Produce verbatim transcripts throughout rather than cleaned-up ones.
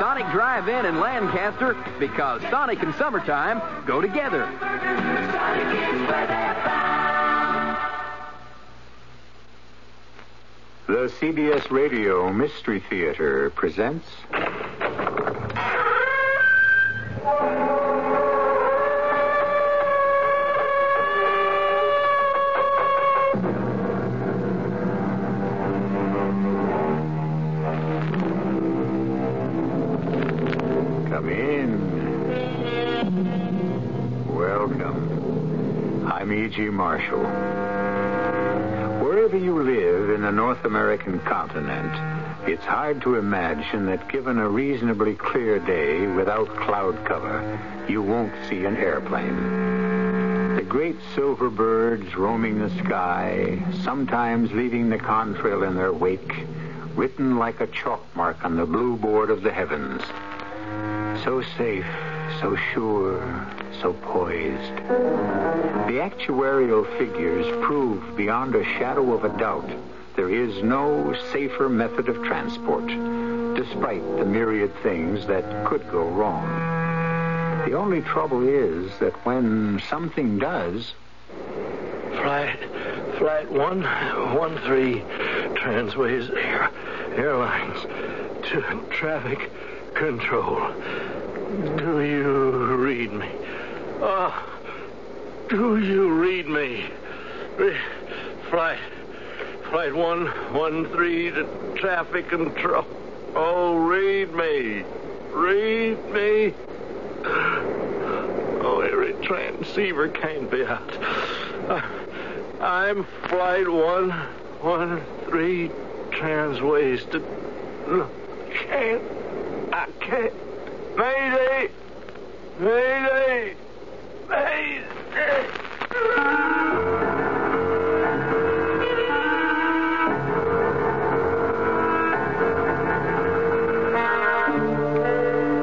Sonic Drive-In in Lancaster, because Sonic and summertime go together. The C B S Radio Mystery Theater presents E G. Marshall. Wherever you live in the North American continent, it's hard to imagine that given a reasonably clear day without cloud cover, you won't see an airplane. The great silver birds roaming the sky, sometimes leaving the contrail in their wake, written like a chalk mark on the blue board of the heavens. So safe, so sure, so poised. The actuarial figures prove beyond a shadow of a doubt there is no safer method of transport, despite the myriad things that could go wrong. The only trouble is that when something does... Flight, flight one, one three, Transways Air, Airlines, tra- traffic control. Do you read me? Ah, Do you read me? Re- flight, flight one one three to traffic control. Oh, read me, read me. Oh, every transceiver can't be out. Uh, I'm flight one one three Transways to. No, can't. I can't. Mayday, mayday, mayday.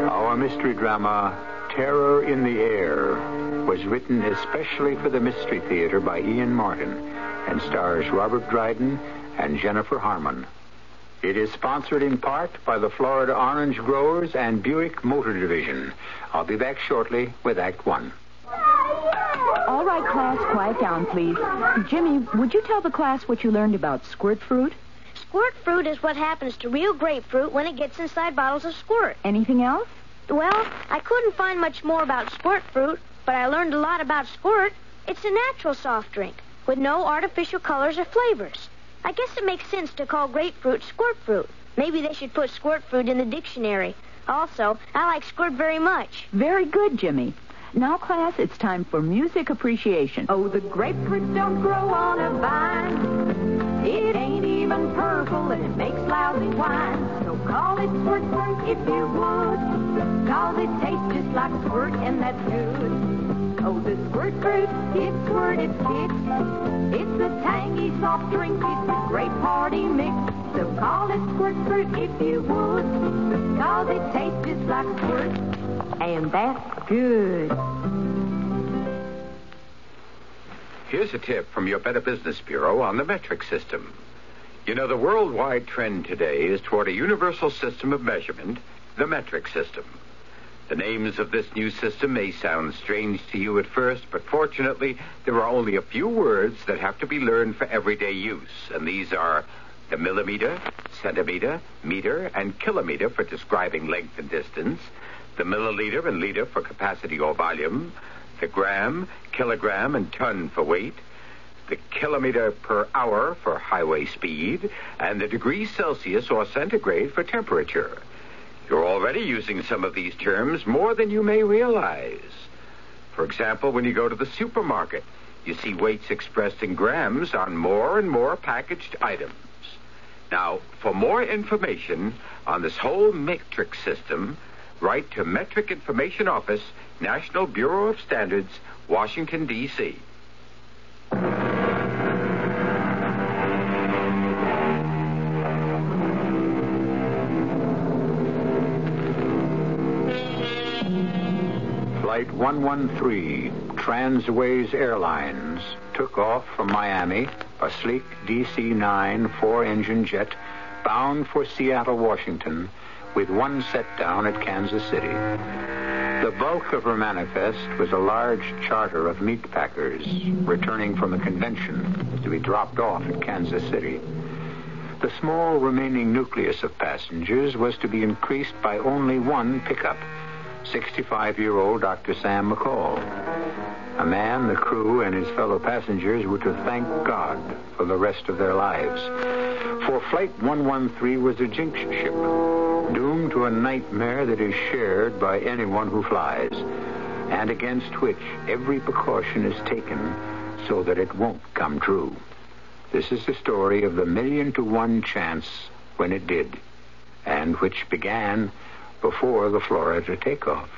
Our mystery drama, Terror in the Air, was written especially for the Mystery Theater by Ian Martin and stars Robert Dryden and Jennifer Harmon. It is sponsored in part by the Florida Orange Growers and Buick Motor Division. I'll be back shortly with Act One. All right, class, quiet down, please. Jimmy, would you tell the class what you learned about squirt fruit? Squirt fruit is what happens to real grapefruit when it gets inside bottles of squirt. Anything else? Well, I couldn't find much more about squirt fruit, but I learned a lot about squirt. It's a natural soft drink with no artificial colors or flavors. I guess it makes sense to call grapefruit squirt fruit. Maybe they should put squirt fruit in the dictionary. Also, I like squirt very much. Very good, Jimmy. Now, class, it's time for music appreciation. Oh, the grapefruit don't grow on a vine. It ain't even purple and it makes lousy wine. So call it squirt fruit if you would. Cause it tastes just like squirt and that's good. Oh, the squirt fruit, it's squirted thick. It's a tangy soft drink, it's a great party mix. So call it squirt fruit if you would, cause it tastes just like squirt. And that's good. Here's a tip from your Better Business Bureau on the metric system. You know, the worldwide trend today is toward a universal system of measurement, the metric system. The names of this new system may sound strange to you at first, but fortunately, there are only a few words that have to be learned for everyday use, and these are the millimeter, centimeter, meter, and kilometer for describing length and distance, the milliliter and liter for capacity or volume, the gram, kilogram, and ton for weight, the kilometer per hour for highway speed, and the degree Celsius or centigrade for temperature. You're already using some of these terms more than you may realize. For example, when you go to the supermarket, you see weights expressed in grams on more and more packaged items. Now, for more information on this whole metric system, write to Metric Information Office, National Bureau of Standards, Washington, D C Flight one one three, Transways Airlines, took off from Miami, a sleek D C nine four-engine jet bound for Seattle, Washington, with one set-down at Kansas City. The bulk of her manifest was a large charter of meatpackers returning from a convention to be dropped off at Kansas City. The small remaining nucleus of passengers was to be increased by only one pickup, sixty-five-year-old Doctor Sam McCall, a man the crew and his fellow passengers were to thank God for the rest of their lives. For Flight one one three was a jinx ship, doomed to a nightmare that is shared by anyone who flies, and against which every precaution is taken so that it won't come true. This is the story of the million-to-one chance when it did, and which began before the Florida takeoff.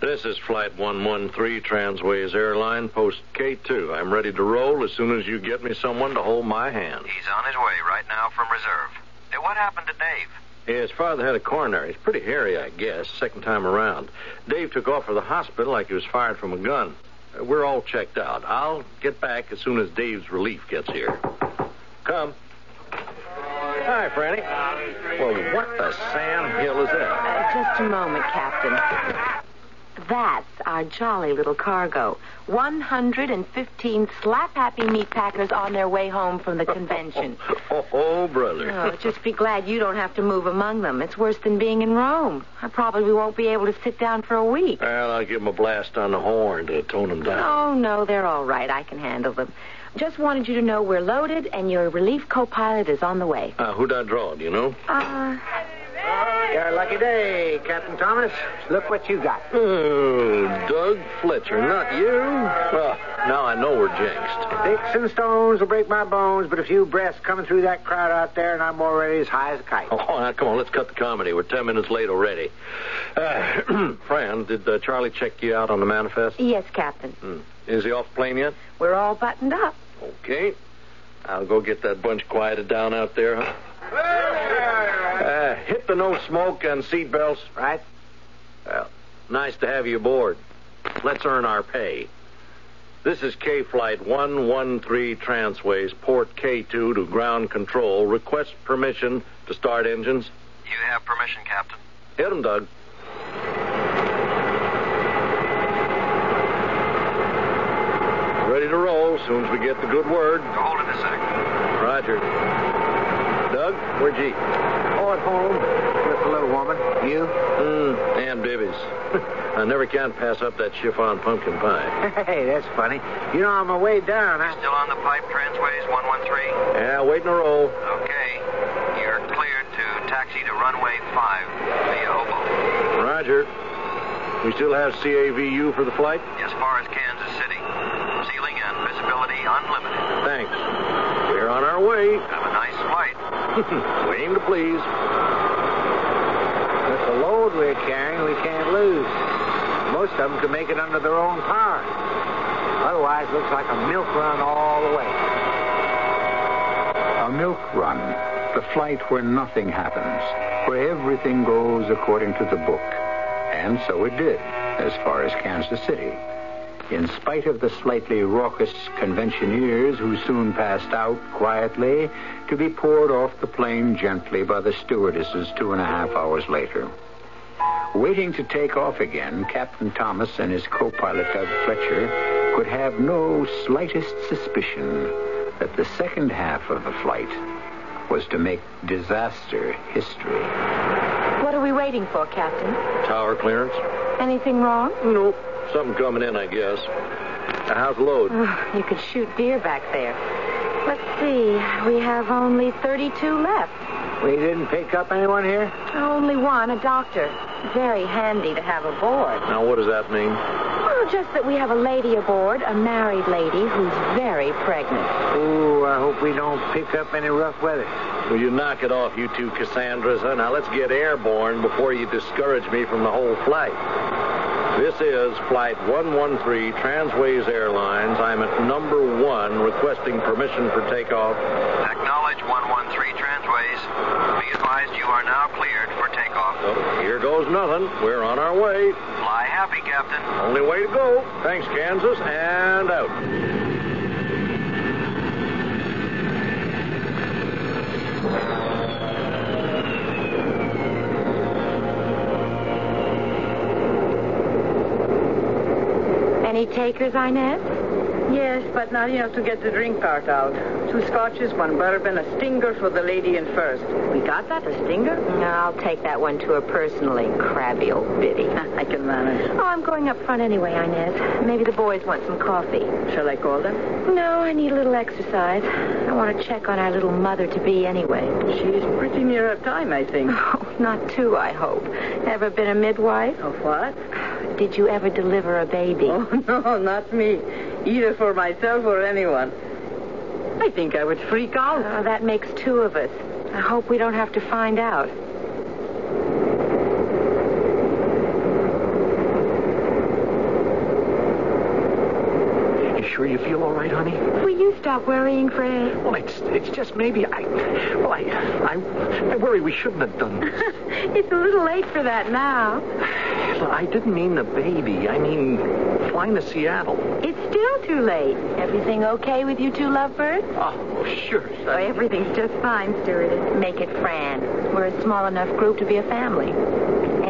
This is Flight one one three, Transways Airline, post K two. I'm ready to roll as soon as you get me someone to hold my hand. He's on his way right now from reserve. Hey, what happened to Dave? His father had a coronary. It's pretty hairy, I guess, second time around. Dave took off for the hospital like he was fired from a gun. We're all checked out. I'll get back as soon as Dave's relief gets here. Come. Hi, Franny. Well, what the Sam Hill is that? Uh, just a moment, Captain. That's our jolly little cargo. one hundred fifteen slap-happy meat packers on their way home from the convention. Oh, oh, oh, brother. Oh, just be glad you don't have to move among them. It's worse than being in Rome. I probably won't be able to sit down for a week. Well, I'll give them a blast on the horn to tone them down. Oh, no, they're all right. I can handle them. Just wanted you to know we're loaded and your relief co-pilot is on the way. Uh, who'd I draw, do you know? Uh... Your lucky day, Captain Thomas. Look what you got. Oh, Doug Fletcher, not you. Well, now I know we're jinxed. Sticks and stones will break my bones, but a few breaths coming through that crowd out there, and I'm already as high as a kite. Oh, now, come on, let's cut the comedy. We're ten minutes late already. Uh, Fran, did uh, Charlie check you out on the manifest? Yes, Captain. Hmm. Is he off plane yet? We're all buttoned up. Okay. I'll go get that bunch quieted down out there, huh? Uh, hit the no smoke and seat belts. Right. Well, nice to have you aboard. Let's earn our pay. This is K Flight one one three Transways, port K two to ground control. Request permission to start engines. You have permission, Captain. Hit 'em, Doug. Ready to roll as soon as we get the good word. Hold it a second. Roger. Doug, where G? Oh, at home with the little woman. You? Mm, and Bibby's. I never can pass up that chiffon pumpkin pie. Hey, that's funny. You know, on my way down, I... You're still on the pipe, Transways one one three? Yeah, waiting to roll. Okay. You're cleared to taxi to runway five via Obo. Roger. We still have C A V U for the flight? As far as Kansas City. Ceiling and visibility unlimited. Thanks. We're on our way. Have a nice flight. Waiting to please. With the load we're carrying, we can't lose. Most of them can make it under their own power. Otherwise, looks like a milk run all the way. A milk run, the flight where nothing happens, where everything goes according to the book. And so it did, as far as Kansas City. In spite of the slightly raucous conventioneers who soon passed out quietly to be poured off the plane gently by the stewardesses two and a half hours later. Waiting to take off again, Captain Thomas and his co-pilot Doug Fletcher could have no slightest suspicion that the second half of the flight was to make disaster history. What are we waiting for, Captain? Tower clearance. Anything wrong? Nope. Something coming in, I guess. Now, how's the load? Oh, you could shoot deer back there. Let's see. We have only thirty-two left. We didn't pick up anyone here? Only one, a doctor. Very handy to have aboard. Now, what does that mean? Well, just that we have a lady aboard, a married lady who's very pregnant. Ooh, I hope we don't pick up any rough weather. Will you knock it off, you two Cassandras? Huh? Now, let's get airborne before you discourage me from the whole flight. This is Flight one one three, Transways Airlines. I'm at number one, requesting permission for takeoff. Acknowledge one one three, Transways. Be advised you are now cleared for takeoff. So, here goes nothing. We're on our way. Fly happy, Captain. Only way to go. Thanks, Kansas, and out. Any takers, Inez? Yes, but not enough to get the drink part out. Two scotches, one bourbon, a stinger for the lady in first. We got that, a stinger? No, I'll take that one to her personally, crabby old biddy. I can manage. Oh, I'm going up front anyway, Inez. Maybe the boys want some coffee. Shall I call them? No, I need a little exercise. I want to check on our little mother-to-be anyway. She's pretty near her time, I think. Oh, not too, I hope. Ever been a midwife? Of what? Did you ever deliver a baby? Oh, no, not me. Either for myself or anyone. I think I would freak out. Oh, that makes two of us. I hope we don't have to find out. You sure you feel all right, honey? Will you stop worrying, Fred? Well, it's it's just maybe I... Well, I, I, I worry we shouldn't have done this. It's a little late for that now. I didn't mean the baby. I mean flying to Seattle. It's still too late. Everything okay with you two lovebirds? Oh, sure. Oh, everything's just fine, stewardess. Make it Fran. We're a small enough group to be a family.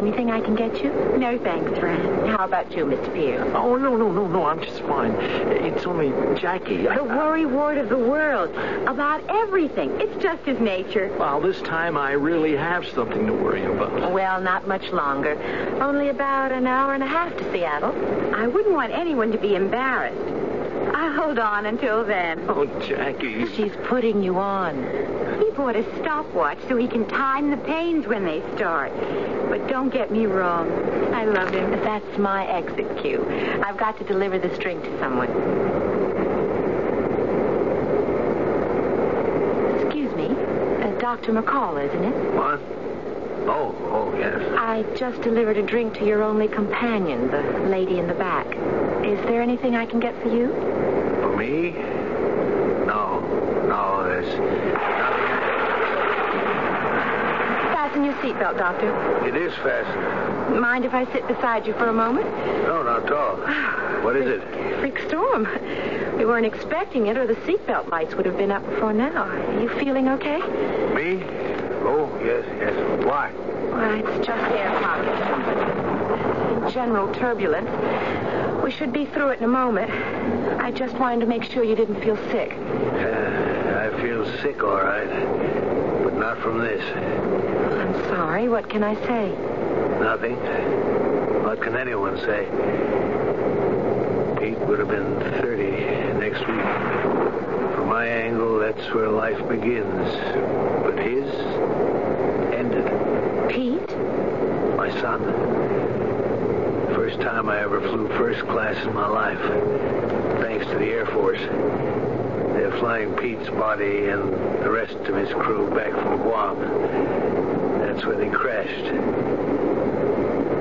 anything I can get you? No, thanks, Fran. How about you, Mister Pierce? Oh, no, no, no, no. I'm just fine. It's only Jackie. The I, worrywart of the world. About everything. It's just his nature. Well, this time I really have something to worry about. Well, not much longer. Only about an hour and a half to Seattle. I wouldn't want anyone to be embarrassed. I'll hold on until then. Oh, Jackie. She's putting you on. He bought a stopwatch so he can time the pains when they start. But don't get me wrong. I love him. That's my exit cue. I've got to deliver the string to someone. Excuse me. Uh, Doctor McCall, isn't it? What? Oh, oh, yes. I just delivered a drink to your only companion, the lady in the back. Is there anything I can get for you? For me? No. No, there's nothing. Fasten your seatbelt, Doctor. It is fastened. Mind if I sit beside you for a moment? No, not at all. What is it? Freak storm. We weren't expecting it, or the seatbelt lights would have been up before now. Are you feeling okay? Me? Oh, yes, yes. Why? Why, it's just air pockets. General turbulence. We should be through it in a moment. I just wanted to make sure you didn't feel sick. Uh, I feel sick, all right. But not from this. I'm sorry. What can I say? Nothing. What can anyone say? Pete would have been thirty next week. From my angle, that's where life begins. But his ended. Pete? My son. First time I ever flew first class in my life, thanks to the Air Force. They're flying Pete's body and the rest of his crew back from Guam. That's where they crashed.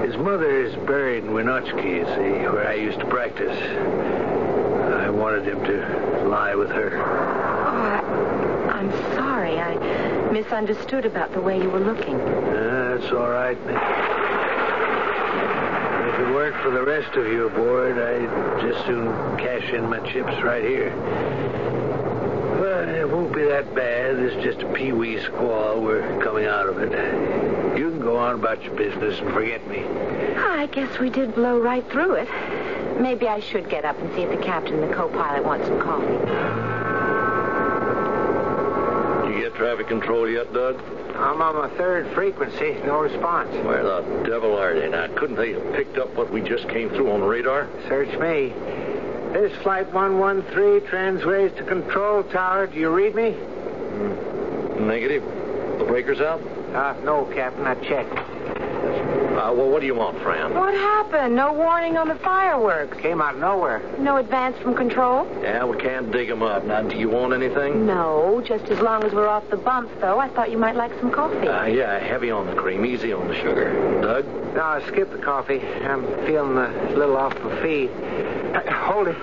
His mother is buried in Winooski, you see, where I used to practice. I wanted him to lie with her. Oh, I, I'm sorry. I misunderstood about the way you were looking. Uh, that's all right. If it weren't for the rest of you aboard, I'd just soon cash in my chips right here. But it won't be that bad. It's just a pee-wee squall. We're coming out of it. You can go on about your business and forget me. I guess we did blow right through it. Maybe I should get up and see if the captain and the co-pilot want some coffee. Did you get traffic control yet, Doug? I'm on my third frequency. No response. Where the devil are they now? Couldn't they have picked up what we just came through on the radar? Search me. This is Flight one one three, Transways to Control Tower. Do you read me? Mm. Negative. The breaker's out? Uh, no, Captain. I checked. Uh, well, what do you want, Fran? What happened? No warning on the fireworks. Came out of nowhere. No advance from control? Yeah, we can't dig them up. Now, do you want anything? No, just as long as we're off the bumps, though. I thought you might like some coffee. Uh, yeah, heavy on the cream, easy on the sugar. Doug? No, I skipped the coffee. I'm feeling a little off my feed. Uh, hold it.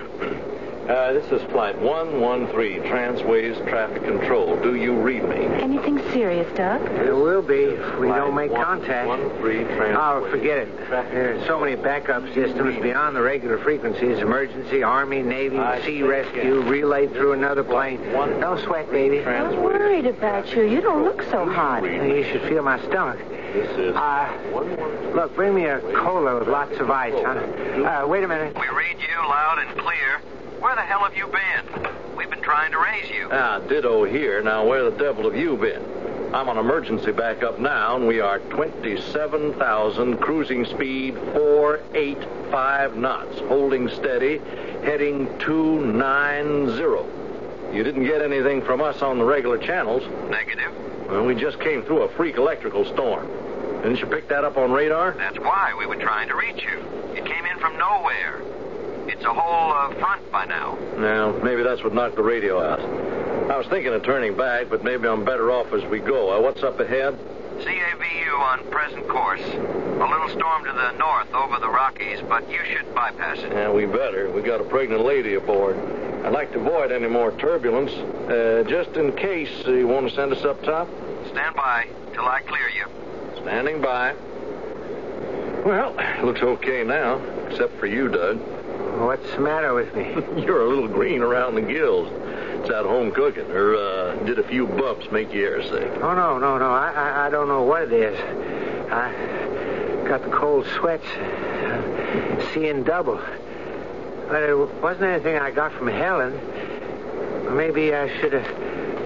Uh, this is Flight one one three, Transways Traffic Control. Do you read me? Anything serious, Doug? It will be if we don't make contact. Oh, forget it. There are so many backup systems beyond the regular frequencies. Emergency, Army, Navy, Sea Rescue, relayed through another plane. No sweat, baby. I'm worried about you. You don't look so hot. You should feel my stomach. Uh, look, bring me a cola with lots of ice, huh? Uh, wait a minute. We read you loud and clear. Where the hell have you been? We've been trying to raise you. Ah, ditto here. Now, where the devil have you been? I'm on emergency backup now, and we are twenty-seven thousand, cruising speed four eight five knots, holding steady, heading two nine zero. You didn't get anything from us on the regular channels. Negative. Well, we just came through a freak electrical storm. Didn't you pick that up on radar? That's why we were trying to reach you. It came in from nowhere. It's a whole uh, front by now. Now, maybe that's what knocked the radio out. I was thinking of turning back, but maybe I'm better off as we go. Uh, what's up ahead? C A V U on present course. A little storm to the north over the Rockies, but you should bypass it. Yeah, we better. We got a pregnant lady aboard. I'd like to avoid any more turbulence. Uh, just in case uh, you want to send us up top? Stand by till I clear you. Standing by. Well, looks okay now, except for you, Doug. What's the matter with me? You're a little green around the gills. It's that home cooking. Or uh, did a few bumps make you air sick? Oh, no, no, no. I, I, I don't know what it is. I got the cold sweats, uh, seeing double. But it wasn't anything I got from Helen. Maybe I should have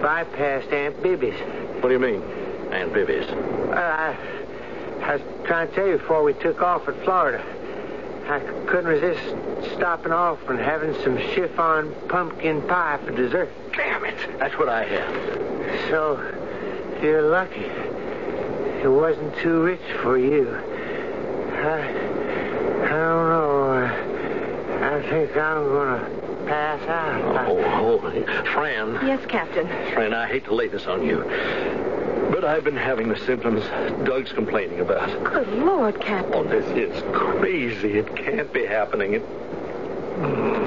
bypassed Aunt Bibby's. What do you mean, Aunt Bibby's? Well, I, I was trying to tell you before we took off at Florida. I couldn't resist stopping off and having some chiffon pumpkin pie for dessert. Damn it! That's what I had. So, you're lucky. It wasn't too rich for you. I, I don't know. I, I think I'm going to pass out. Oh, hold it. Fran. Yes, Captain. Fran, I hate to lay this on you, but I've been having the symptoms Doug's complaining about. Good Lord, Captain. Oh, this is crazy. It can't be happening. It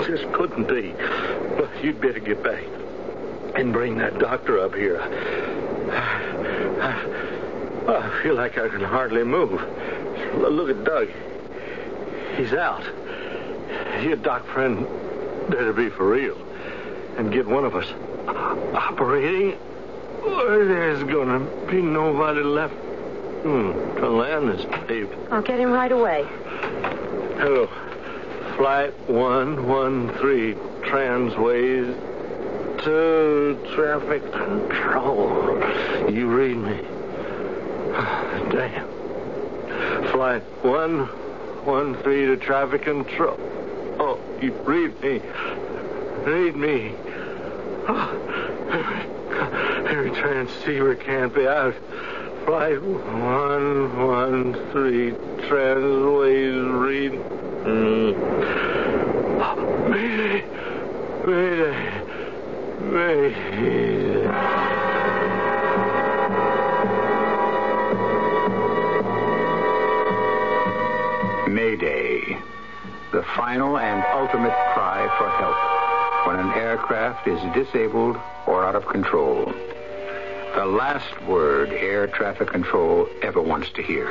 just couldn't be. Well, you'd better get back and bring that doctor up here. I, I, Well, I feel like I can hardly move. L- look at Doug. He's out. Your doc friend better be for real and get one of us operating, or there's going to be nobody left hmm, to land this babe. I'll get him right away. Hello. Flight one one three, Transways to Traffic Control. You read me. Damn. Flight one, one, three to traffic control. Oh, you read me. Read me. Oh, every transceiver can't be out. Flight one, one, three, transways, read me. Oh, mayday. Mayday. Mayday. Mayday, the final and ultimate cry for help when an aircraft is disabled or out of control. The last word air traffic control ever wants to hear.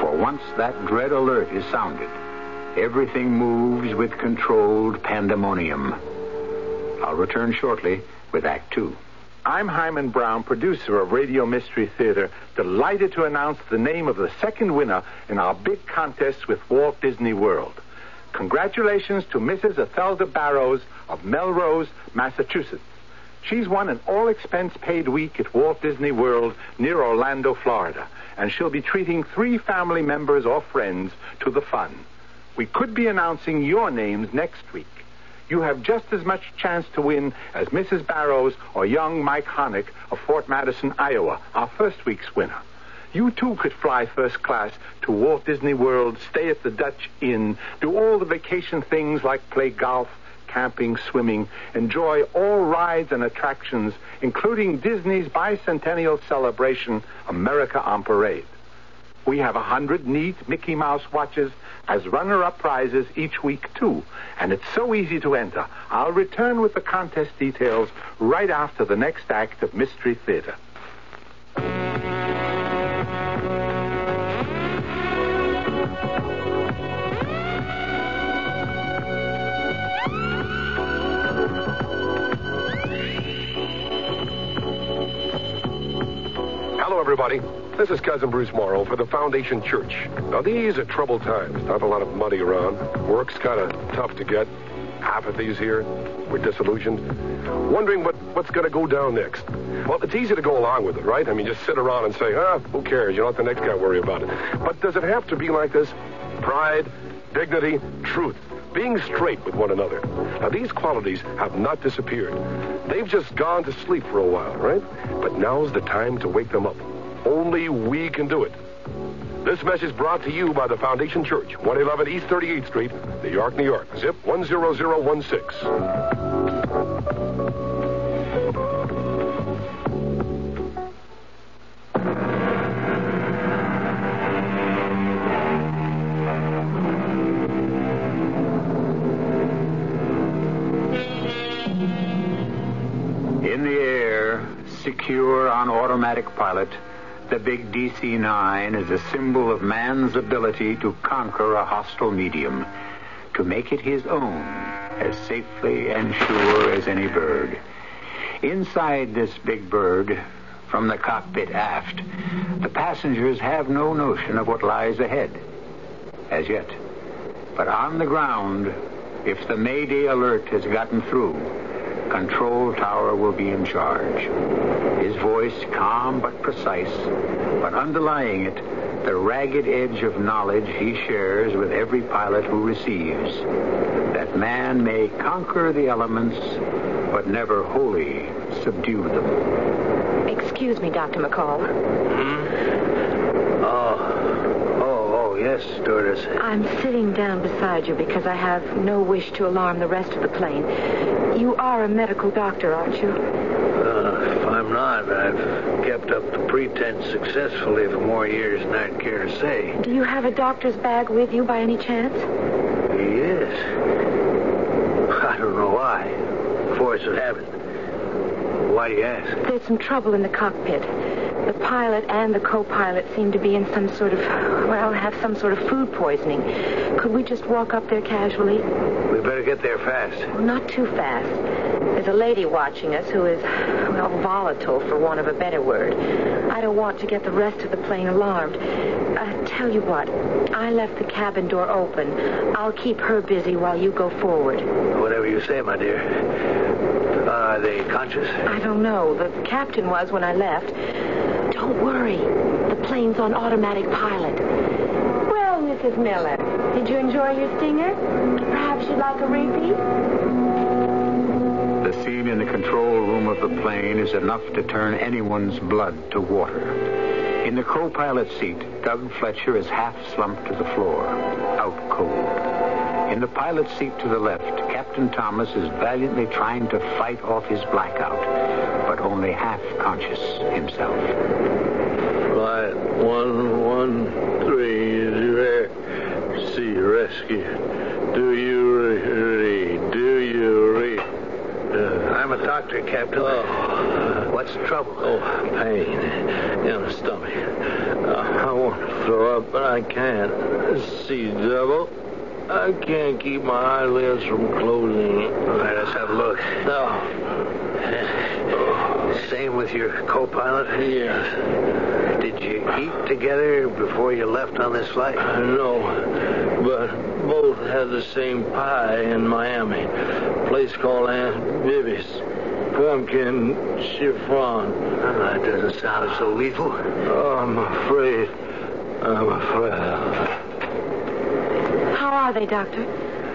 For once that dread alert is sounded, everything moves with controlled pandemonium. I'll return shortly with Act Two. I'm Hyman Brown, producer of Radio Mystery Theater, delighted to announce the name of the second winner in our big contest with Walt Disney World. Congratulations to Missus Ethelda Barrows of Melrose, Massachusetts. She's won an all-expense-paid week at Walt Disney World near Orlando, Florida, and she'll be treating three family members or friends to the fun. We could be announcing your names next week. You have just as much chance to win as Missus Barrows or young Mike Honick of Fort Madison, Iowa, our first week's winner. You, too, could fly first class to Walt Disney World, stay at the Dutch Inn, do all the vacation things like play golf, camping, swimming, enjoy all rides and attractions, including Disney's bicentennial celebration, America on Parade. We have a hundred neat Mickey Mouse watches as runner-up prizes each week, too. And it's so easy to enter. I'll return with the contest details right after the next act of Mystery Theater. Hello, everybody. This is Cousin Bruce Morrow for the Foundation Church. Now, these are troubled times. Not a lot of money around. Work's kind of tough to get. Apathy's here. We're disillusioned. Wondering what, what's going to go down next. Well, it's easy to go along with it, right? I mean, just sit around and say, ah, who cares? You don't have the next guy worry about it. But does it have to be like this? Pride, dignity, truth. Being straight with one another. Now, these qualities have not disappeared. They've just gone to sleep for a while, right? But now's the time to wake them up. Only we can do it. This message brought to you by the Foundation Church, one eleven East thirty-eighth Street, New York, New York. Zip one zero zero one six. In the air, secure on automatic pilot, the big D C nine is a symbol of man's ability to conquer a hostile medium, to make it his own, as safely and sure as any bird. Inside this big bird, from the cockpit aft, the passengers have no notion of what lies ahead, as yet. But on the ground, if the Mayday alert has gotten through, Control Tower will be in charge. His voice calm but precise, but underlying it, the ragged edge of knowledge he shares with every pilot who receives. That man may conquer the elements, but never wholly subdue them. Excuse me, Doctor McCall. Hmm? Oh, oh, oh, yes, Doris. I'm sitting down beside you because I have no wish to alarm the rest of the plane. You are a medical doctor, aren't you? Uh, if I'm not, I've kept up the pretense successfully for more years than I'd care to say. Do you have a doctor's bag with you by any chance? Yes. I don't know why. Force of habit. Why do you ask? There's some trouble in the cockpit. The pilot and the co-pilot seem to be in some sort of, well, have some sort of food poisoning. Could we just walk up there casually? We better get there fast. Well, not too fast. There's a lady watching us who is, well, volatile, for want of a better word. I don't want to get the rest of the plane alarmed. Uh, tell you what, I left the cabin door open. I'll keep her busy while you go forward. Whatever you say, my dear. Uh, are they conscious? I don't know. The captain was when I left. Don't worry. The plane's on automatic pilot. Well, Missus Miller, did you enjoy your stinger? Perhaps you'd like a repeat? The scene in the control room of the plane is enough to turn anyone's blood to water. In the co-pilot seat, Doug Fletcher is half slumped to the floor, out cold. In the pilot's seat to the left, Captain Thomas is valiantly trying to fight off his blackout, but only half conscious himself. Flight one one three zero, see rescue. Do you read? Do you read? Uh, I'm a doctor, Captain. Oh. What's the trouble? Oh, pain in the stomach. Uh, I want to throw up, but I can't. See double. I can't keep my eyelids from closing. All right, let's have a look. No. Oh. Same with your co-pilot? Yes. Did you eat together before you left on this flight? Uh, no, but both had the same pie in Miami. A place called Aunt Bibby's. Pumpkin chiffon. That doesn't sound so lethal. Oh, I'm afraid. I'm afraid. How are they, Doctor?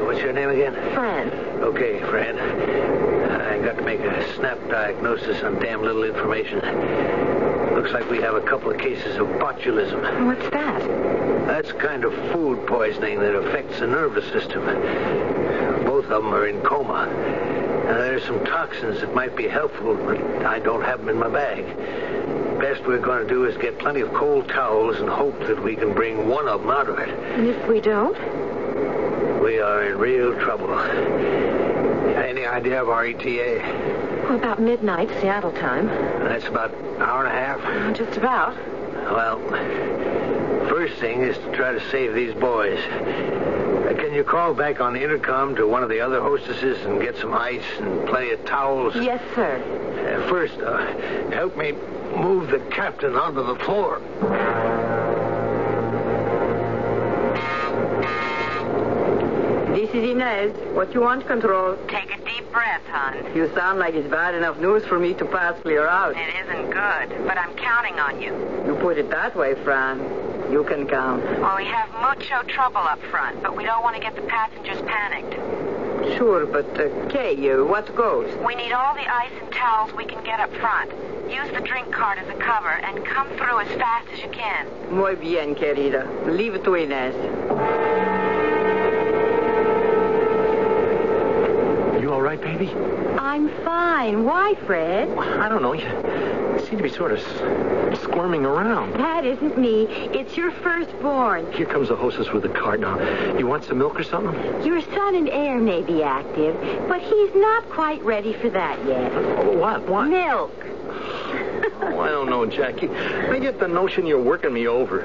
What's your name again? Fran. Okay, Fran. I got to make a snap diagnosis on damn little information. Looks like we have a couple of cases of botulism. What's that? That's kind of food poisoning that affects the nervous system. Both of them are in coma. Uh, there's some toxins that might be helpful, but I don't have them in my bag. Best we're going to do is get plenty of cold towels and hope that we can bring one of them out of it. And if we don't? We are in real trouble. Any idea of our E T A? Well, about midnight, Seattle time. That's about an hour and a half? Just about. Well, first thing is to try to save these boys. Can you call back on the intercom to one of the other hostesses and get some ice and plenty of towels? Yes, sir. Uh, first, uh, help me move the captain onto the floor. This is Inez. What you want, Control? Take a deep breath, hon. You sound like it's bad enough news for me to pass clear out. It isn't good, but I'm counting on you. You put it that way, Fran. You can count. Well, we have mucho trouble up front, but we don't want to get the passengers panicked. Sure, but, uh, Kay, uh, what goes? We need all the ice and towels we can get up front. Use the drink cart as a cover and come through as fast as you can. Muy bien, querida. Leave it to Inez. You all right, baby? I'm fine. Why, Fred? Well, I don't know. You... seem to be sort of squirming around. That isn't me. It's your firstborn. Here comes the hostess with the cart now. You want some milk or something? Your son and heir may be active, but he's not quite ready for that yet. Oh, what? What? Milk. Oh, I don't know, Jackie. I get the notion you're working me over.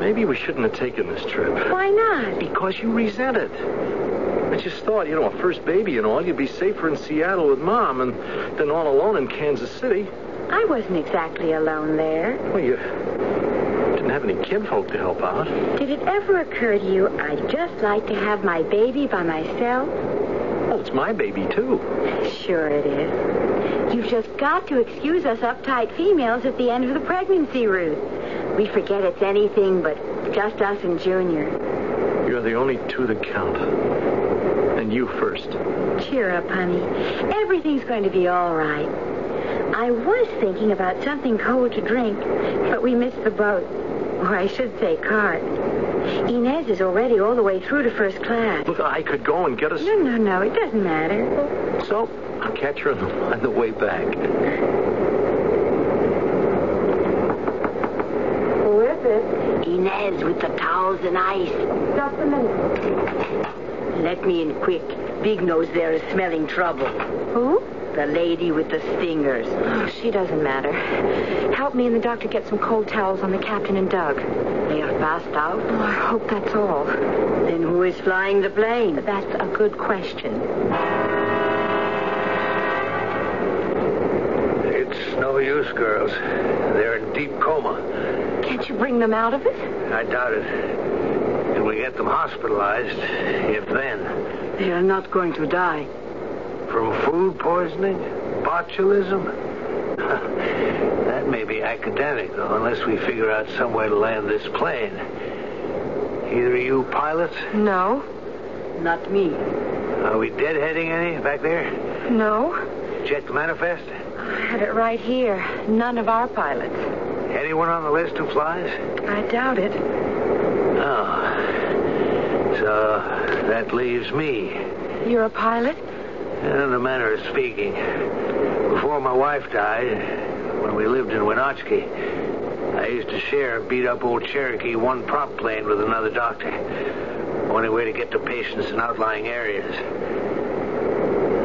Maybe we shouldn't have taken this trip. Why not? Because you resent it. I just thought, you know, a first baby and all, you'd be safer in Seattle with Mom and than all alone in Kansas City. I wasn't exactly alone there. Well, you didn't have any kinfolk to help out. Did it ever occur to you I'd just like to have my baby by myself? Well, it's my baby, too. Sure it is. You've just got to excuse us uptight females at the end of the pregnancy route. We forget it's anything but just us and Junior. You're the only two that count. And you first. Cheer up, honey. Everything's going to be all right. I was thinking about something cold to drink, but we missed the boat. Or I should say cart. Inez is already all the way through to first class. Look, I could go and get us... No, no, no. It doesn't matter. So, I'll catch her on the, on the way back. Who is it? Inez with the towels and ice. Just a minute. Let me in quick. Big Nose there is smelling trouble. Who? The lady with the stingers. Oh, she doesn't matter. Help me and the doctor get some cold towels on the captain and Doug. They are fast out? Oh, I hope that's all. Then who is flying the plane? That's a good question. It's no use, girls. They're in deep coma. Can't you bring them out of it? I doubt it. And we get them hospitalized, if then. They are not going to die. From food poisoning? Botulism? That may be academic, though, unless we figure out some way to land this plane. Either of you pilots? No. Not me. Are we deadheading any back there? No. Check the manifest? I had it right here. None of our pilots. Anyone on the list who flies? I doubt it. Oh. So that leaves me. You're a pilot? In a manner of speaking, before my wife died, when we lived in Winooski, I used to share a beat-up old Cherokee one-prop plane with another doctor. Only way to get to patients in outlying areas.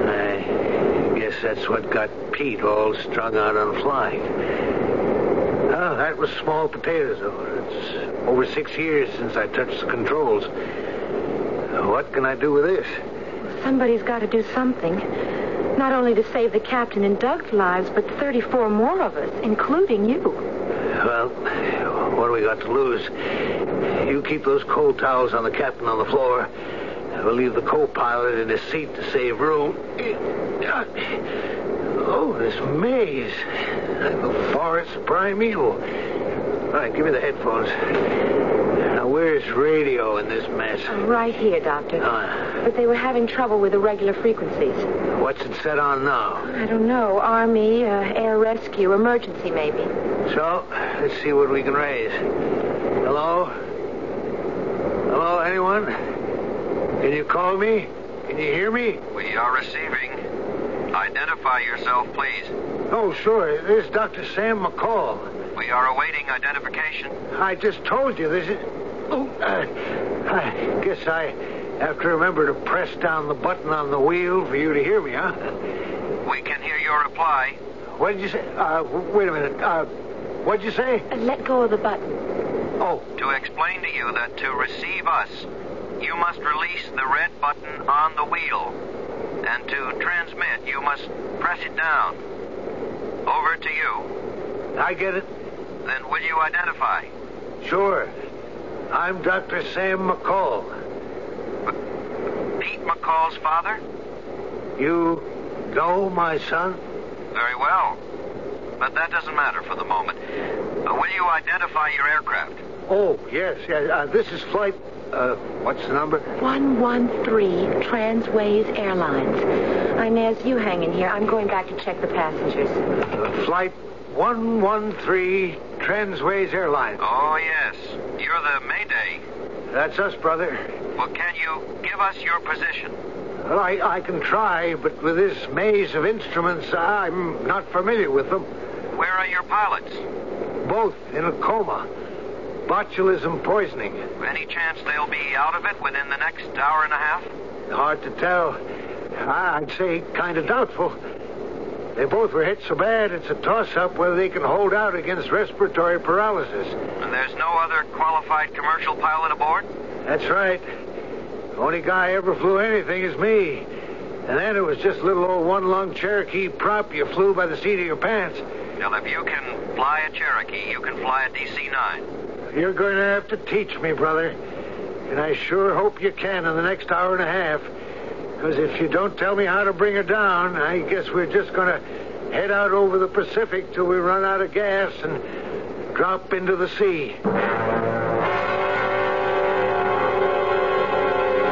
I guess that's what got Pete all strung out on flying. Oh, that was small potatoes, though. It's over six years since I touched the controls. What can I do with this? Somebody's got to do something. Not only to save the captain and Doug's lives, but thirty-four more of us, including you. Well, what do we got to lose? You keep those cold towels on the captain on the floor. We'll leave the co-pilot in his seat to save room. Oh, this maze. Like a forest primeval. All right, give me the headphones. Now, where's radio in this mess? Right here, Doctor. Uh, but they were having trouble with irregular frequencies. What's it set on now? I don't know. Army, uh, air rescue, emergency maybe. So, let's see what we can raise. Hello? Hello, anyone? Can you call me? Can you hear me? We are receiving. Identify yourself, please. Oh, sure. This is Doctor Sam McCall. We are awaiting identification. I just told you this is... Oh, uh, I guess I have to remember to press down the button on the wheel for you to hear me, huh? We can hear your reply. What did you say? Uh, wait a minute. Uh, what did you say? Let go of the button. Oh. To explain to you that to receive us, you must release the red button on the wheel. And to transmit, you must press it down. Over to you. I get it. Then will you identify? Sure. I'm Doctor Sam McCall. Pete McCall's father? You know my son? Very well. But that doesn't matter for the moment. Uh, will you identify your aircraft? Oh, yes. yes. Uh, this is flight... Uh, what's the number? one one three Transways Airlines. Inez, you hang in here. I'm going back to check the passengers. Uh, flight one one three Transways Airlines. Oh, yes. You're the Mayday. That's us, brother. Well, can you give us your position? Well, I, I can try, but with this maze of instruments, I'm not familiar with them. Where are your pilots? Both in a coma. Botulism poisoning. Any chance they'll be out of it within the next hour and a half? Hard to tell. I'd say kind of doubtful. They both were hit so bad, it's a toss-up whether they can hold out against respiratory paralysis. And there's no other qualified commercial pilot aboard? That's right. The only guy ever flew anything is me. And then it was just little old one-lung Cherokee prop you flew by the seat of your pants. Now, if you can fly a Cherokee, you can fly a D C nine. You're going to have to teach me, brother. And I sure hope you can in the next hour and a half. Because if you don't tell me how to bring her down, I guess we're just going to head out over the Pacific till we run out of gas and drop into the sea.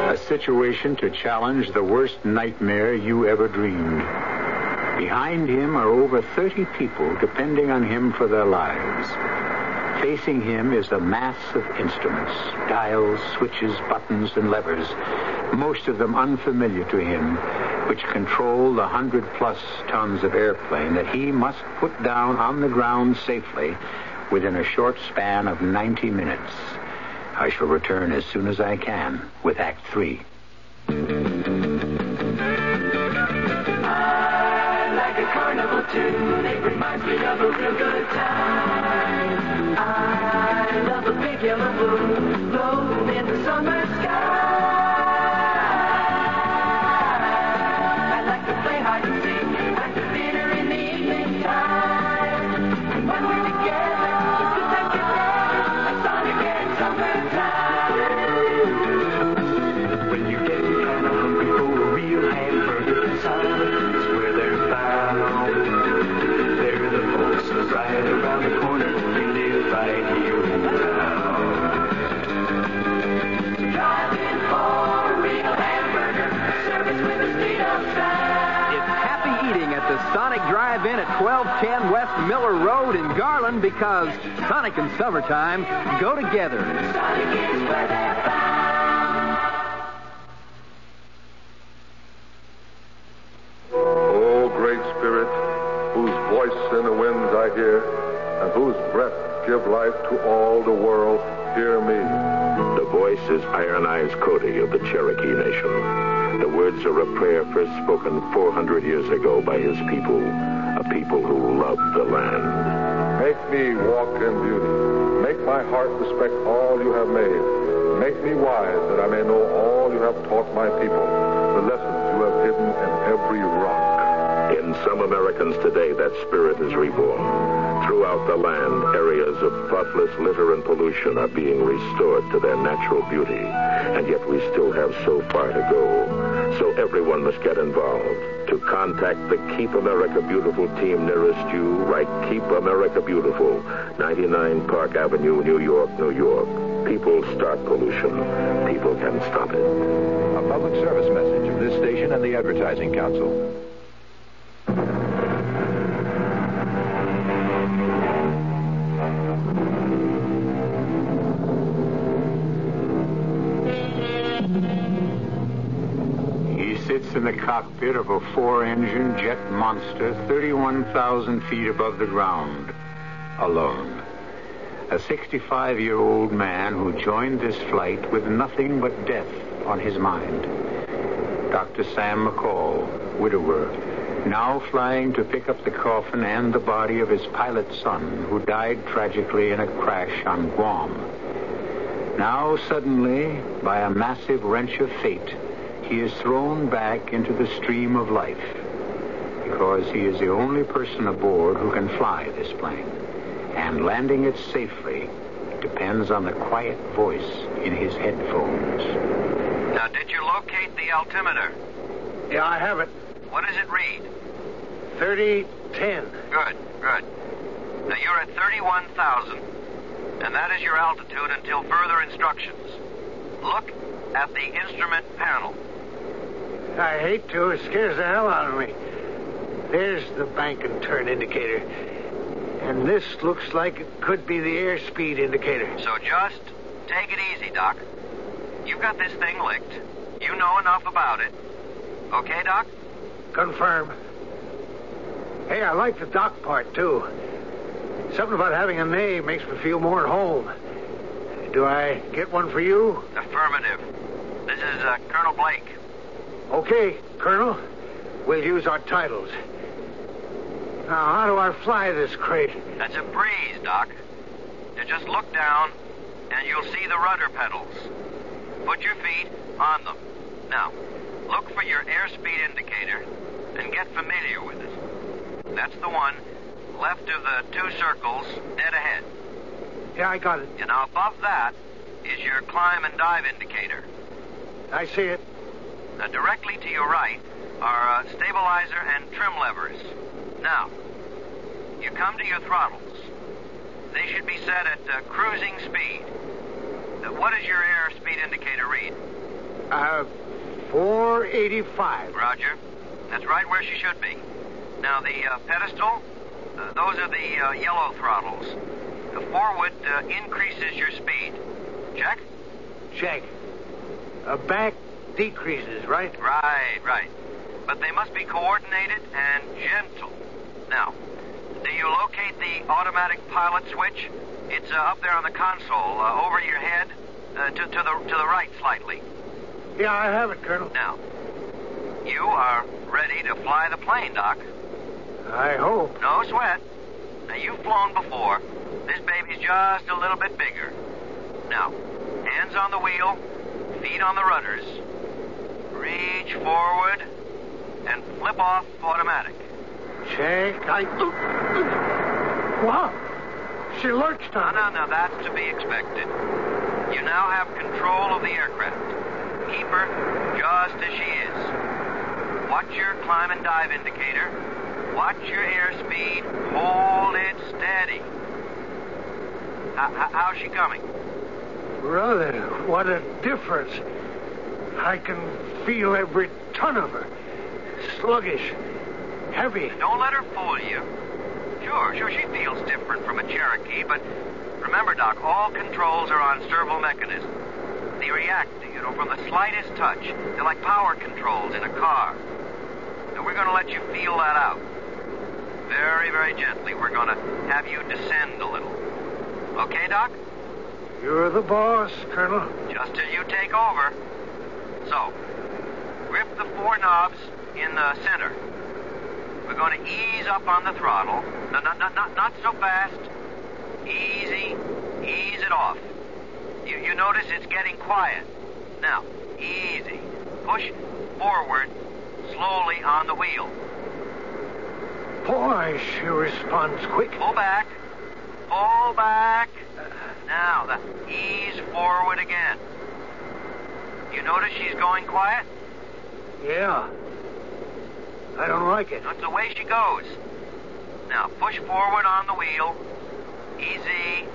A situation to challenge the worst nightmare you ever dreamed. Behind him are over thirty people depending on him for their lives. Facing him is a mass of instruments, dials, switches, buttons, and levers, most of them unfamiliar to him, which control the hundred-plus tons of airplane that he must put down on the ground safely within a short span of ninety minutes. I shall return as soon as I can with Act Three. I like a carnival tune. It reminds me of a real good time. I love a big yellow balloon floating in the summer sky. Drive in at twelve ten West Miller Road in Garland, because Sonic and summertime go together. Sonic is where they're found. Oh, great spirit, whose voice in the winds I hear, and whose breath give life to all the world, hear me. The voice is Iron Eyes Cody of the Cherokee Nation. The words are a prayer first spoken four hundred years ago by his people, a people who loved the land. Make me walk in beauty. Make my heart respect all you have made. Make me wise that I may know all you have taught my people, the lessons you have hidden in every rock. In some Americans today, that spirit is reborn. Throughout the land, areas of thoughtless litter and pollution are being restored to their natural beauty, and yet we still have so far to go. So everyone must get involved. To contact the Keep America Beautiful team nearest you, write Keep America Beautiful, ninety-nine Park Avenue, New York, New York. People start pollution. People can stop it. A public service message of this station and the Advertising Council. In the cockpit of a four-engine jet monster thirty-one thousand feet above the ground, alone. A sixty-five-year-old man who joined this flight with nothing but death on his mind. Doctor Sam McCall, widower, now flying to pick up the coffin and the body of his pilot son, who died tragically in a crash on Guam. Now, suddenly, by a massive wrench of fate, he is thrown back into the stream of life, because he is the only person aboard who can fly this plane, and landing it safely depends on the quiet voice in his headphones. Now, did you locate the altimeter? Yeah, I have it. What does it read? thirty ten. Good, good. Now, you're at thirty-one thousand, and that is your altitude until further instructions. Look at the instrument panel. I hate to. It scares the hell out of me. There's the bank and turn indicator. And this looks like it could be the airspeed indicator. So just take it easy, Doc. You've got this thing licked. You know enough about it. Okay, Doc? Confirm. Hey, I like the Doc part, too. Something about having a name makes me feel more at home. Do I get one for you? Affirmative. This is uh, Colonel Blake. Okay, Colonel. We'll use our titles. Now, how do I fly this crate? That's a breeze, Doc. You just look down, and you'll see the rudder pedals. Put your feet on them. Now, look for your airspeed indicator, and get familiar with it. That's the one left of the two circles, dead ahead. Yeah, I got it. And above that is your climb and dive indicator. I see it. Now, directly to your right are uh, stabilizer and trim levers. Now, you come to your throttles. They should be set at uh, cruising speed. Uh, what does your airspeed indicator read? Uh, four eighty-five. Roger. That's right where she should be. Now, the uh, pedestal, uh, those are the uh, yellow throttles. The forward uh, increases your speed. Check? Check. Uh, back decreases, right? Right, right. But they must be coordinated and gentle. Now, do you locate the automatic pilot switch? It's uh, up there on the console, uh, over your head, uh, to, to the to the right slightly. Yeah, I have it, Colonel. Now, you are ready to fly the plane, Doc. I hope. No sweat. Now, you've flown before. This baby's just a little bit bigger. Now, hands on the wheel, feet on the rudders. Reach forward and flip off automatic. Check. I... Wow. She lurched on me. No, no, no. That's to be expected. You now have control of the aircraft. Keep her just as she is. Watch your climb and dive indicator. Watch your airspeed. Hold it steady. H- how's she coming? Brother, what a difference. I can feel every ton of her. Sluggish. Heavy. Don't let her fool you. Sure, sure, she feels different from a Cherokee, but remember, Doc, all controls are on servo mechanism. They react, you know, from the slightest touch. They're like power controls in a car. And we're going to let you feel that out. Very, very gently, we're going to have you descend a little. Okay, Doc? You're the boss, Colonel. Just till you take over. So, grip the four knobs in the center. We're going to ease up on the throttle. No, no, no, not, not so fast. Easy. Ease it off. You, you notice it's getting quiet. Now, easy. Push forward slowly on the wheel. Boy, she responds quick. Pull back. Pull back. Now, the ease forward again. You notice she's going quiet? Yeah. I don't like it. That's the way she goes. Now, push forward on the wheel. Easy.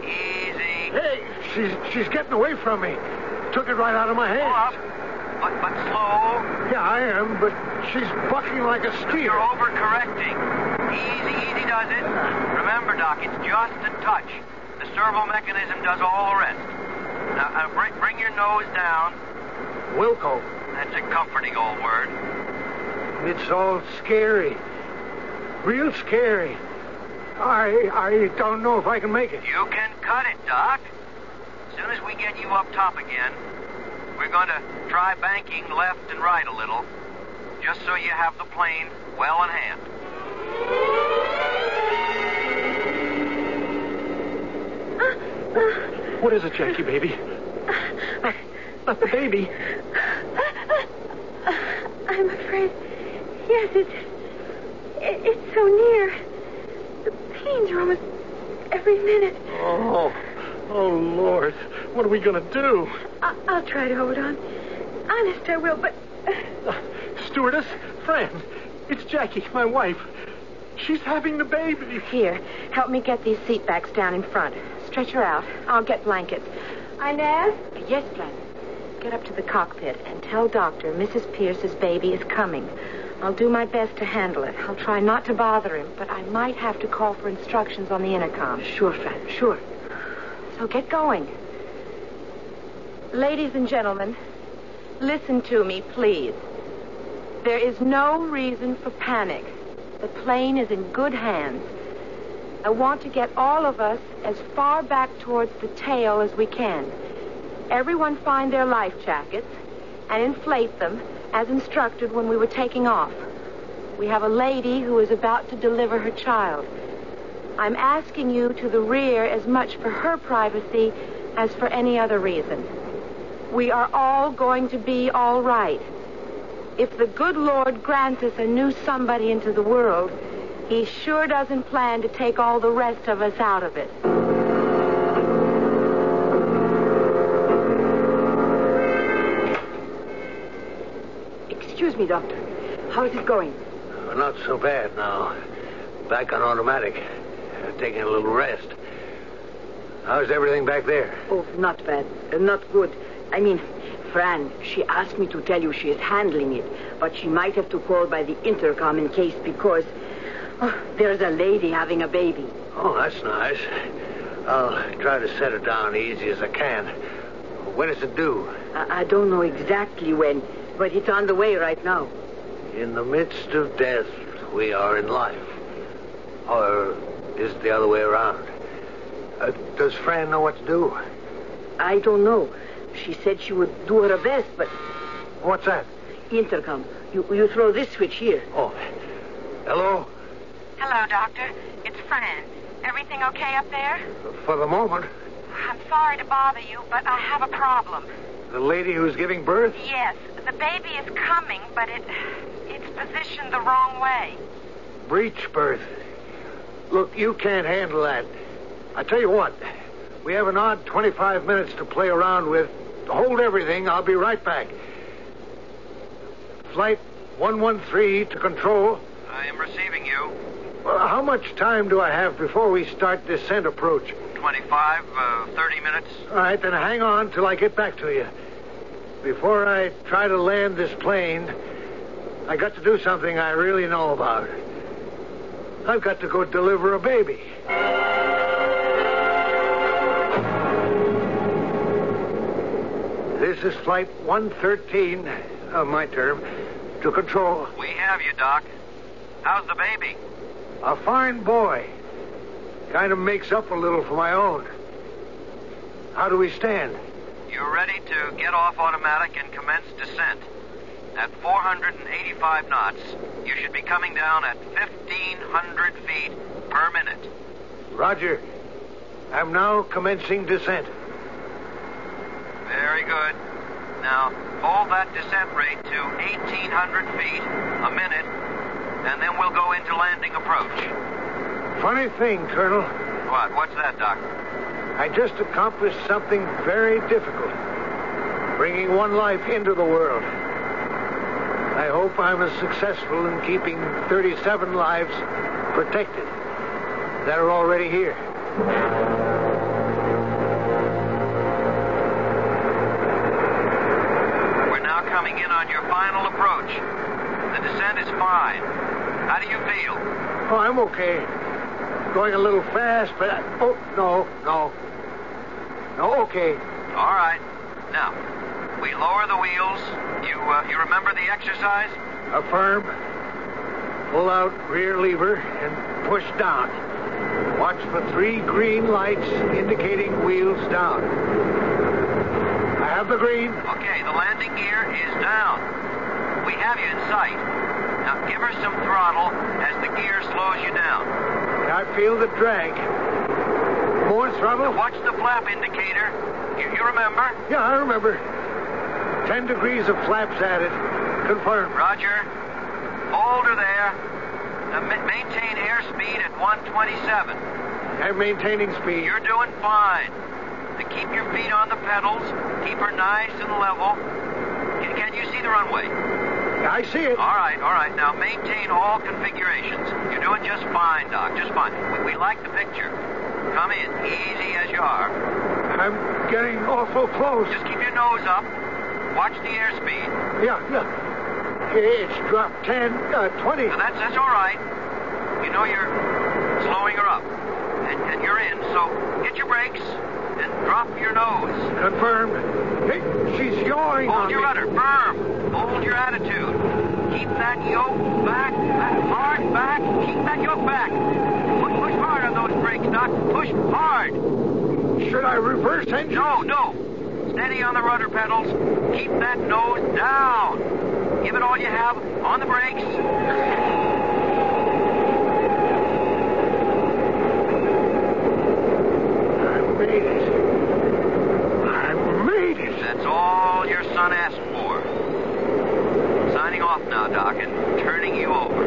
Easy. Hey, she's she's getting away from me. Took it right out of my hands. Pull up, but, but slow. Yeah, I am, but she's bucking like a steer. You're overcorrecting. Easy, easy does it. Remember, Doc, it's just a touch. The servo mechanism does all the rest. Now, uh, bring, bring your nose down. Wilco. That's a comforting old word. It's all scary. Real scary. I I don't know if I can make it. You can cut it, Doc. As soon as we get you up top again, we're going to try banking left and right a little, just so you have the plane well in hand. What, what is it, Jackie, baby? Not, not the baby. I'm afraid... Yes, it's, it, it's so near. The pains are almost every minute. Oh, oh, Lord. What are we going to do? I, I'll try to hold on. Honest, I will, but... Uh, stewardess, friend, it's Jackie, my wife. She's having the baby. Here, help me get these seat backs down in front. Stretch her out. I'll get blankets. Inez? Yes, Glenn. Get up to the cockpit and tell Doctor Missus Pierce's baby is coming. I'll do my best to handle it. I'll try not to bother him, but I might have to call for instructions on the intercom. Sure, Fran, sure. So get going. Ladies and gentlemen, listen to me, please. There is no reason for panic. The plane is in good hands. I want to get all of us as far back towards the tail as we can. Everyone find their life jackets and inflate them as instructed when we were taking off. We have a lady who is about to deliver her child. I'm asking you to the rear as much for her privacy as for any other reason. We are all going to be all right. If the good Lord grants us a new somebody into the world, He sure doesn't plan to take all the rest of us out of it. Excuse me, Doctor. How's it going? Oh, not so bad now. Back on automatic. Taking a little rest. How's everything back there? Oh, not bad. Uh, not good. I mean, Fran, she asked me to tell you she is handling it, but she might have to call by the intercom in case because oh, there's a lady having a baby. Oh, that's nice. I'll try to set it down easy as I can. When is it due? I, I don't know exactly when, but it's on the way right now. In the midst of death, we are in life. Or is it the other way around? Uh, does Fran know what to do? I don't know. She said she would do her best, but... What's that? Intercom. You, you throw this switch here. Oh. Hello? Hello, Doctor. It's Fran. Everything okay up there? For the moment. I'm sorry to bother you, but I have a problem. The lady who's giving birth? Yes. The baby is coming, but it it's positioned the wrong way. Breech birth. Look, you can't handle that. I tell you what, we have an odd twenty-five minutes to play around with. Hold everything, I'll be right back. Flight one one three to control. I am receiving you. Well, how much time do I have before we start descent approach? twenty-five, uh, thirty minutes. All right, then hang on till I get back to you. Before I try to land this plane, I got to do something I really know about. I've got to go deliver a baby. This is flight one thirteen, uh, my term, to control. We have you, Doc. How's the baby? A fine boy. Kind of makes up a little for my own. How do we stand? You're ready to get off automatic and commence descent. At four hundred eighty-five knots, you should be coming down at fifteen hundred feet per minute. Roger. I'm now commencing descent. Very good. Now, hold that descent rate to eighteen hundred feet a minute, and then we'll go into landing approach. Funny thing, Colonel. What? What's that, Doc? I just accomplished something very difficult. Bringing one life into the world. I hope I'm as successful in keeping thirty-seven lives protected that are already here. Coming in on your final approach. The descent is fine. How do you feel? Oh, I'm okay. Going a little fast, but... I... Oh, no, no. No, okay. All right. Now, we lower the wheels. You, uh, you remember the exercise? Affirm. Pull out rear lever and push down. Watch for three green lights indicating wheels down. I have the green. Okay, the landing gear is down. We have you in sight. Now give her some throttle as the gear slows you down. I feel the drag. More throttle? Now watch the flap indicator. You, you remember? Yeah, I remember. Ten degrees of flaps added. Confirmed. Roger. Hold her there. Now ma- maintain airspeed at one twenty-seven. I'm maintaining speed. You're doing fine. Now keep your feet on the pedals. Keep her nice and level. Can, can you see the runway? I see it. All right, all right. Now maintain all configurations. You're doing just fine, Doc. Just fine. We, we like the picture. Come in easy as you are. I'm getting awful close. Just keep your nose up. Watch the airspeed. Yeah, yeah. It's dropped ten, uh, twenty. Now that's that's all right. You know you're slowing her up, and, and you're in. So hit your brakes. And drop your nose. Confirmed. Hey, she's yawing. Hold your rudder firm. Hold your attitude. Keep that yoke back, back, hard back. Keep that yoke back. Push, push hard on those brakes, Doc. Push hard. Should I reverse engine? No, no. Steady on the rudder pedals. Keep that nose down. Give it all you have on the brakes. All your son asked for. Signing off now, Doc, and turning you over.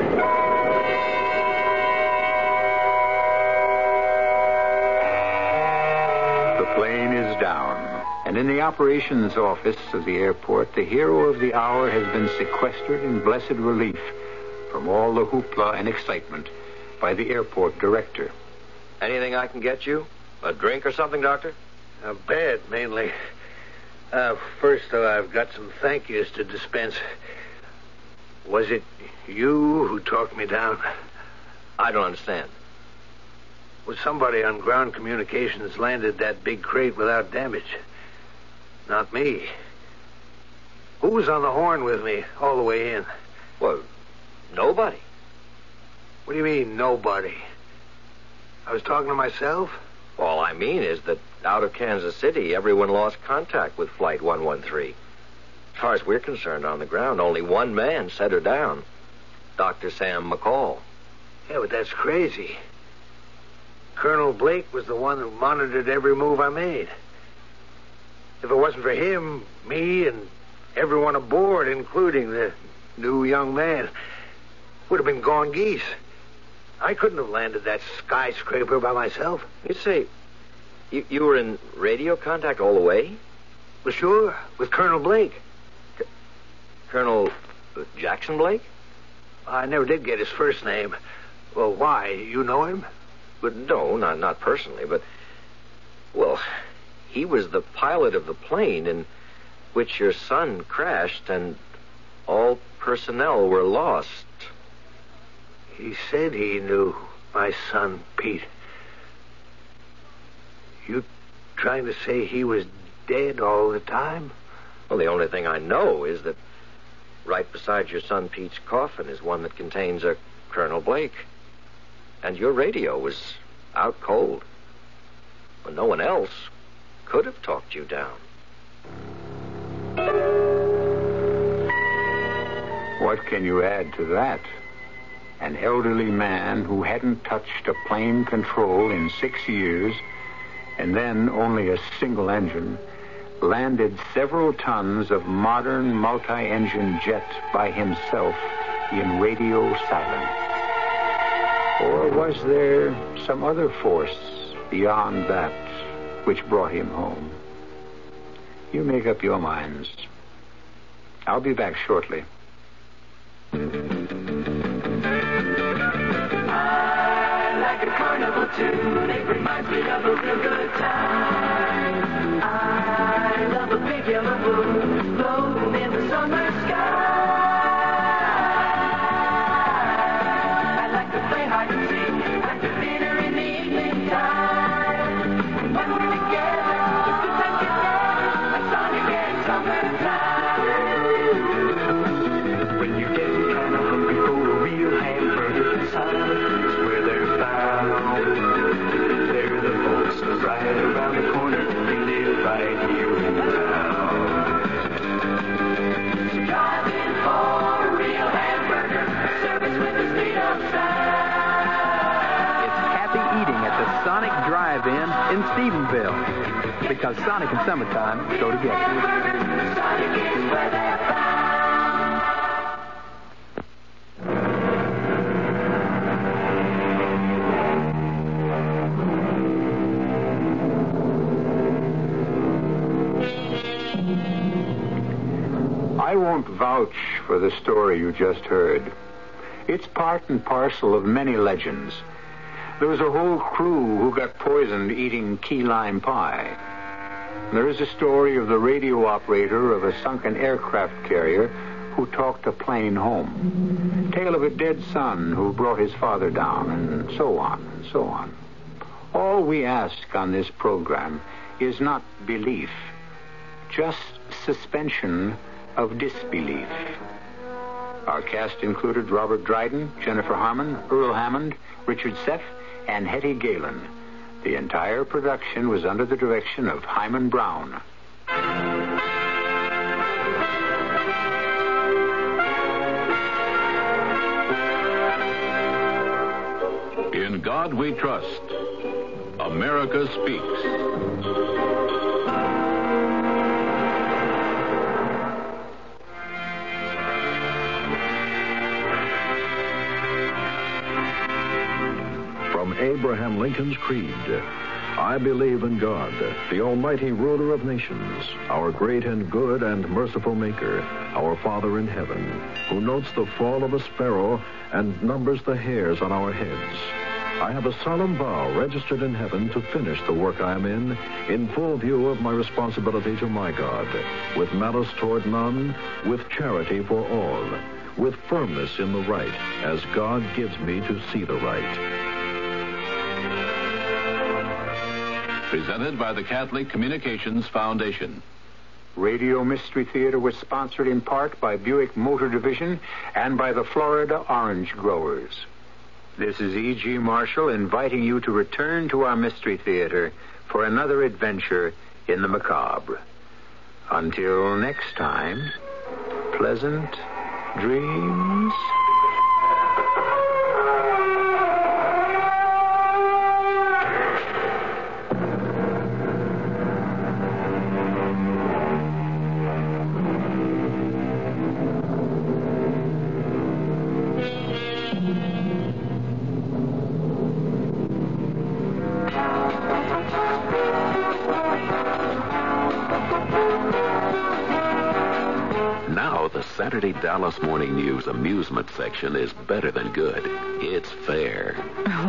And in the operations office of the airport, the hero of the hour has been sequestered in blessed relief from all the hoopla and excitement by the airport director. Anything I can get you? A drink or something, Doctor? A bed, mainly. Uh, first, though, I've got some thank yous to dispense. Was it you who talked me down? I don't understand. Well, somebody on ground communications landed that big crate without damage. Not me. Who was on the horn with me all the way in? Well, nobody. What do you mean, nobody? I was talking to myself? All I mean is that out of Kansas City, everyone lost contact with Flight one one three. As far as we're concerned on the ground, only one man set her down. Doctor Sam McCall. Yeah, but that's crazy. Colonel Blake was the one who monitored every move I made. If it wasn't for him, me, and everyone aboard, including the new young man, would have been gone geese. I couldn't have landed that skyscraper by myself. You say, you, you were in radio contact all the way? Well, sure, with Colonel Blake. Colonel Jackson Blake? I never did get his first name. Well, why? You know him? But no, not, not personally, but... Well, he was the pilot of the plane in which your son crashed and all personnel were lost. He said he knew my son, Pete. You trying to say he was dead all the time? Well, the only thing I know is that right beside your son Pete's coffin is one that contains a Colonel Blake. And your radio was out cold. But no one else could have talked you down. What can you add to that? An elderly man who hadn't touched a plane control in six years, and then only a single engine, landed several tons of modern multi-engine jet by himself in radio silence. Or was there some other force beyond that which brought him home? You make up your minds. I'll be back shortly. I like a carnival tune. It reminds me of a real good time. I love a big yellow moon floating in the summer sky. I like to play hide and seek, like the dinner in the evening time. When we're together, it's the time together, like Sonic and Summertime. When you're getting kind of hungry for a real hamburger, that's where they're found. They're the folks right around the corner. They live right here. In Stephenville, because Sonic and Summertime go together. I won't vouch for the story you just heard. It's part and parcel of many legends. There was a whole crew who got poisoned eating key lime pie. There is a story of the radio operator of a sunken aircraft carrier who talked a plane home. Tale of a dead son who brought his father down, and so on and so on. All we ask on this program is not belief, just suspension of disbelief. Our cast included Robert Dryden, Jennifer Harmon, Earl Hammond, Richard Seff, and Hetty Galen. The entire production was under the direction of Hyman Brown. In God We Trust, America Speaks. Abraham Lincoln's Creed, I believe in God, the almighty ruler of nations, our great and good and merciful maker, our Father in heaven, who notes the fall of a sparrow and numbers the hairs on our heads. I have a solemn vow registered in heaven to finish the work I am in, in full view of my responsibility to my God, with malice toward none, with charity for all, with firmness in the right, as God gives me to see the right. Presented by the Catholic Communications Foundation. Radio Mystery Theater was sponsored in part by Buick Motor Division and by the Florida Orange Growers. This is E G. Marshall inviting you to return to our Mystery Theater for another adventure in the macabre. Until next time, pleasant dreams. Saturday Dallas Morning News amusement section is better than good. It's fair.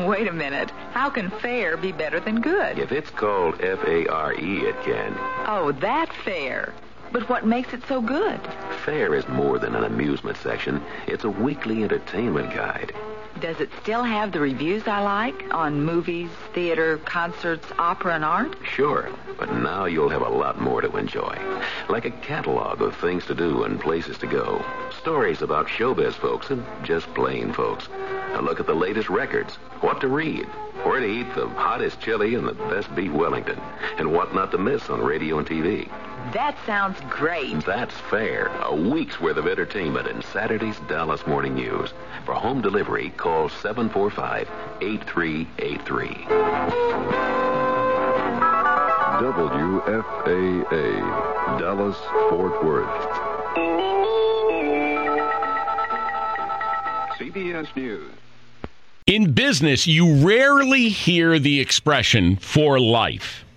Wait a minute. How can fair be better than good? If it's called F A R E, it can. Oh, that fair. But what makes it so good? Fair is more than an amusement section. It's a weekly entertainment guide. Does it still have the reviews I like on movies, theater, concerts, opera, and art? Sure, but now you'll have a lot more to enjoy. Like a catalog of things to do and places to go. Stories about showbiz folks and just plain folks. A look at the latest records, what to read, where to eat the hottest chili and the best beef Wellington, and what not to miss on radio and T V. That sounds great. That's fair. A week's worth of entertainment in Saturday's Dallas Morning News. For home delivery, call seven four five, eight three eight three. W F A A, Dallas, Fort Worth. C B S News. In business, you rarely hear the expression "for life."